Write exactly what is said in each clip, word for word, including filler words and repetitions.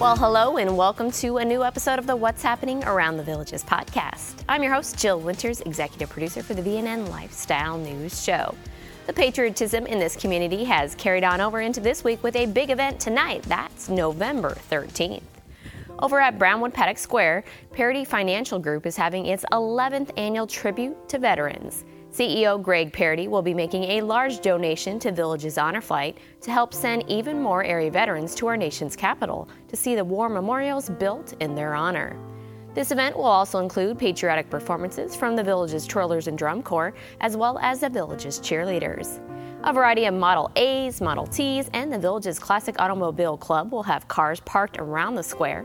Well, hello and welcome to a new episode of the What's Happening Around the Villages podcast. I'm your host, Jill Winters, executive producer for the V N N Lifestyle News Show. The patriotism in this community has carried on over into this week with a big event tonight. That's November thirteenth. Over at Brownwood Paddock Square, Parity Financial Group is having its eleventh annual tribute to veterans. C E O Greg Parity will be making a large donation to Village's Honor Flight to help send even more area veterans to our nation's capital to see the war memorials built in their honor. This event will also include patriotic performances from the Village's Trollers and Drum Corps, as well as the Village's Cheerleaders. A variety of Model A's, Model T's, and the Village's Classic Automobile Club will have cars parked around the square.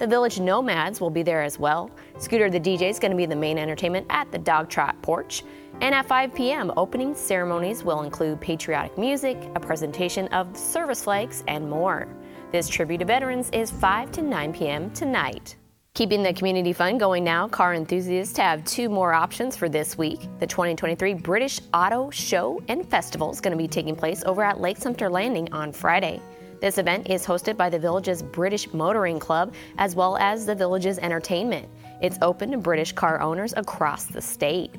The Village Nomads will be there as well. Scooter the D J is going to be the main entertainment at the Dog Trot porch. And at five p.m., opening ceremonies will include patriotic music, a presentation of service flags, and more. This tribute to veterans is five to nine p.m. tonight. Keeping the community fun going now, car enthusiasts have two more options for this week. The twenty twenty-three British Auto Show and Festival is going to be taking place over at Lake Sumter Landing on Friday. This event is hosted by the Village's British Motoring Club as well as the Village's Entertainment. It's open to British car owners across the state.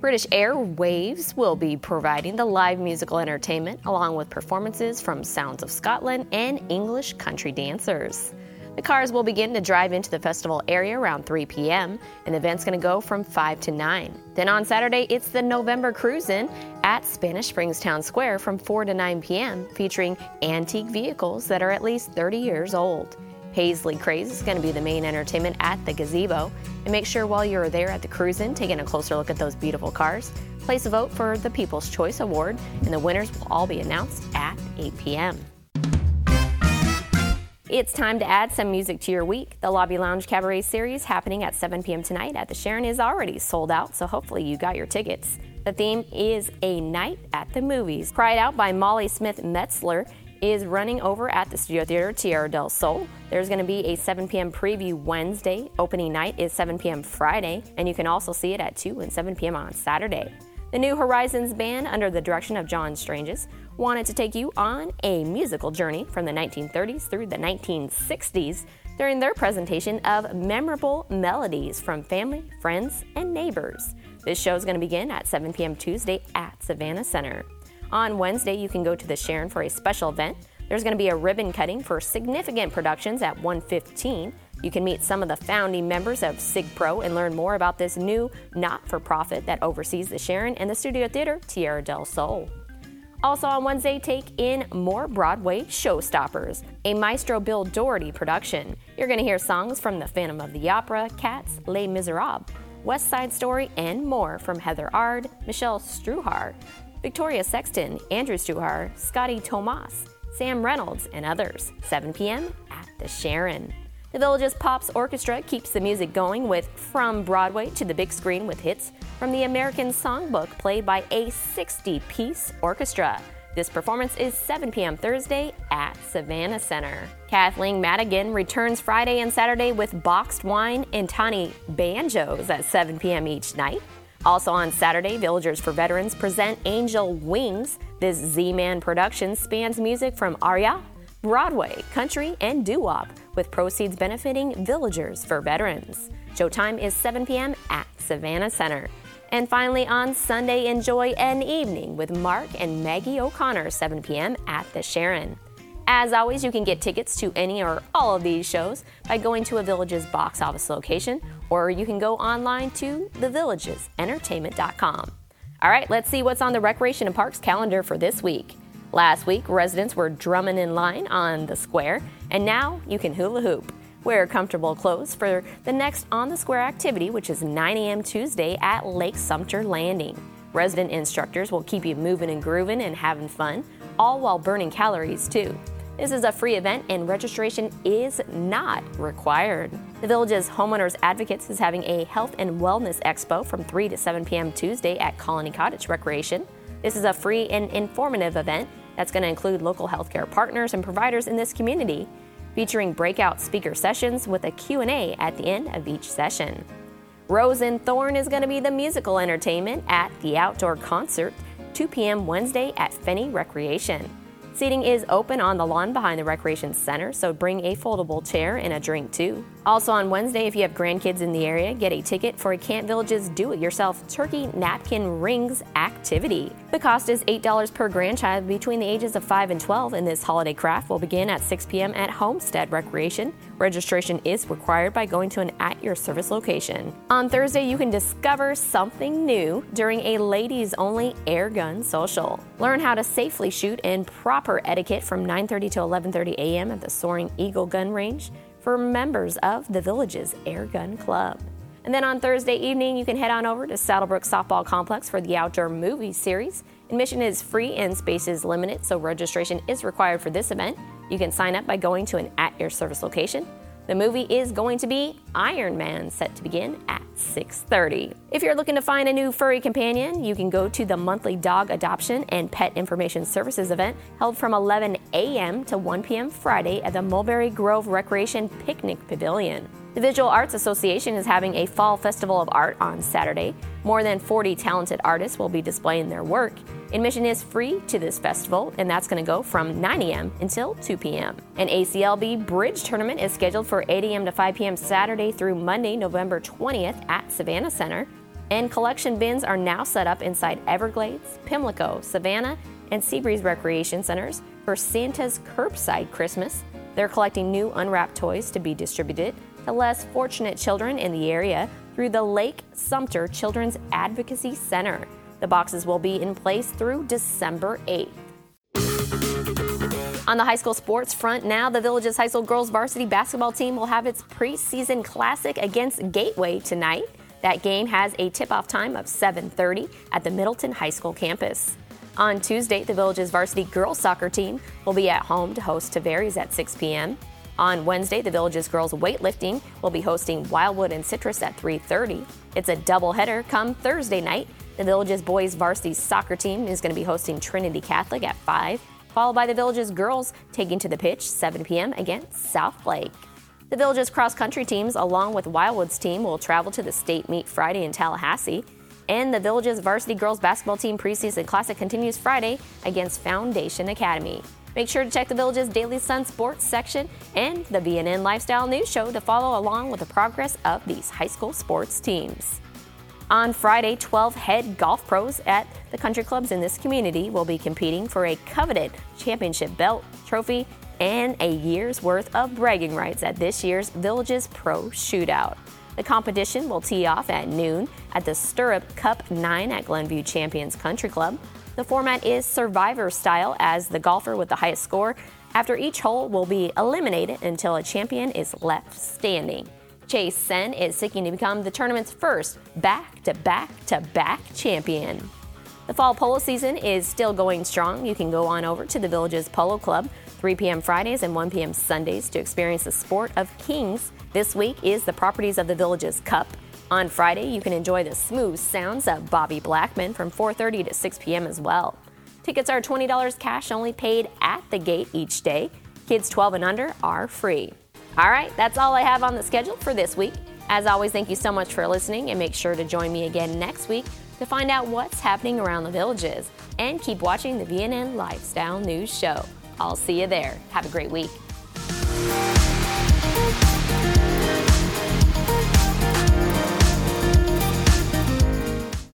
British Airwaves will be providing the live musical entertainment along with performances from Sounds of Scotland and English country dancers. The cars will begin to drive into the festival area around three p.m. and the event's going to go from five to nine. Then on Saturday, it's the November Cruisin' at Spanish Springs Town Square from four to nine p.m. featuring antique vehicles that are at least thirty years old. Paisley Craze is going to be the main entertainment at the gazebo. And make sure while you're there at the Cruisin' taking a closer look at those beautiful cars, place a vote for the People's Choice Award, and the winners will all be announced at eight p.m. It's time to add some music to your week. The Lobby Lounge Cabaret series happening at seven p.m. tonight at the Sharon is already sold out, so hopefully you got your tickets. The theme is A Night at the Movies. Cried Out by Molly Smith Metzler is running over at the Studio Theater, Tierra del Sol. There's going to be a seven p.m. preview Wednesday. Opening night is seven p.m. Friday, and you can also see it at two and seven p.m. on Saturday. The New Horizons band, under the direction of John Stranges, wanted to take you on a musical journey from the nineteen thirties through the nineteen sixties during their presentation of memorable melodies from family, friends, and neighbors. This show is going to begin at seven p.m. Tuesday at Savannah Center. On Wednesday, you can go to the Sharon for a special event. There's going to be a ribbon cutting for Significant Productions at one fifteen. You can meet some of the founding members of SigPro and learn more about this new not-for-profit that oversees the Sharon and the Studio Theater, Tierra del Sol. Also on Wednesday, take in more Broadway Showstoppers, a Maestro Bill Doherty production. You're going to hear songs from The Phantom of the Opera, Cats, Les Miserables, West Side Story, and more from Heather Ard, Michelle Stuhar, Victoria Sexton, Andrew Stuhar, Scotty Tomas, Sam Reynolds, and others. seven p.m. at the Sharon. The Village's Pops Orchestra keeps the music going with From Broadway to the Big Screen with hits from the American Songbook played by a sixty-piece orchestra. This performance is seven p.m. Thursday at Savannah Center. Kathleen Madigan returns Friday and Saturday with boxed wine and tawny banjos at seven p.m. each night. Also on Saturday, Villagers for Veterans present Angel Wings. This Z-Man production spans music from aria, Broadway, country, and doo-wop, with proceeds benefiting Villagers for Veterans. Showtime is seven p.m. at Savannah Center. And finally, on Sunday, enjoy an evening with Mark and Maggie O'Connor, seven p.m. at the Sharon. As always, you can get tickets to any or all of these shows by going to a Village's box office location, or you can go online to the villages entertainment dot com. All right, let's see what's on the Recreation and Parks calendar for this week. Last week, residents were drumming in line on the square, and now you can hula hoop. Wear comfortable clothes for the next On the Square activity, which is nine a.m. Tuesday at Lake Sumter Landing. Resident instructors will keep you moving and grooving and having fun, all while burning calories too. This is a free event and registration is not required. The Village's Homeowners Advocates is having a health and wellness expo from three to seven p.m. Tuesday at Colony Cottage Recreation. This is a free and informative event that's going to include local healthcare partners and providers in this community, featuring breakout speaker sessions with a Q and A at the end of each session. Rose and Thorn is going to be the musical entertainment at the outdoor concert, two p.m. Wednesday at Finney Recreation. Seating is open on the lawn behind the Recreation Center, so bring a foldable chair and a drink too. Also on Wednesday, if you have grandkids in the area, get a ticket for a Camp Village's do-it-yourself turkey napkin rings activity. The cost is eight dollars per grandchild between the ages of five and twelve, and this holiday craft will begin at six p m at Homestead Recreation. Registration is required by going to an at-your-service location. On Thursday, you can discover something new during a ladies-only air gun social. Learn how to safely shoot and proper etiquette from nine thirty to eleven thirty a m at the Soaring Eagle Gun Range for members of the Village's Air Gun Club. And then on Thursday evening, you can head on over to Saddlebrook Softball Complex for the Outdoor Movie Series. Admission is free and space is limited, so registration is required for this event. You can sign up by going to an at-your-service location. The movie is going to be Iron Man, set to begin at six thirty. If you're looking to find a new furry companion, you can go to the monthly dog adoption and pet information services event held from eleven a m to one p m Friday at the Mulberry Grove Recreation Picnic Pavilion. The Visual Arts Association is having a fall festival of art on Saturday. More than forty talented artists will be displaying their work. Admission is free to this festival, and that's going to go from nine a m until two p m An A C L B Bridge Tournament is scheduled for eight a m to five p m Saturday through Monday, November twentieth at Savannah Center, and collection bins are now set up inside Everglades, Pimlico, Savannah, and Seabreeze Recreation Centers for Santa's Curbside Christmas. They're collecting new unwrapped toys to be distributed to less fortunate children in the area through the Lake Sumter Children's Advocacy Center. The boxes will be in place through December eighth. On the high school sports front now, the Village's High School girls varsity basketball team will have its preseason classic against Gateway tonight. That game has a tip-off time of seven thirty at the Middleton High School campus. On Tuesday, the Village's varsity girls soccer team will be at home to host Tavares at six p m On Wednesday, the Village's girls weightlifting will be hosting Wildwood and Citrus at three thirty. It's a doubleheader come Thursday night. The Village's boys varsity soccer team is going to be hosting Trinity Catholic at five, followed by the Village's girls taking to the pitch seven p m against South Lake. The Village's cross-country teams, along with Wildwood's team, will travel to the state meet Friday in Tallahassee. And the Village's varsity girls basketball team preseason classic continues Friday against Foundation Academy. Make sure to check the Village's Daily Sun Sports section and the V N N Lifestyle News Show to follow along with the progress of these high school sports teams. On Friday, twelve head golf pros at the country clubs in this community will be competing for a coveted championship belt, trophy, and a year's worth of bragging rights at this year's Village's Pro Shootout. The competition will tee off at noon at the Stirrup Cup nine at Glenview Champions Country Club. The format is survivor style, as the golfer with the highest score after each hole will be eliminated until a champion is left standing. Chase Sen is seeking to become the tournament's first back-to-back-to-back champion. The fall polo season is still going strong. You can go on over to the Village's Polo Club, three p m Fridays and one p m Sundays, to experience the sport of kings. This week is the Properties of the Village's Cup. On Friday, you can enjoy the smooth sounds of Bobby Blackman from four thirty to six p m as well. Tickets are twenty dollars cash only, paid at the gate each day. Kids twelve and under are free. All right, that's all I have on the schedule for this week. As always, thank you so much for listening, and make sure to join me again next week to find out what's happening around the Villages. And keep watching the V N N Lifestyle News Show. I'll see you there. Have a great week.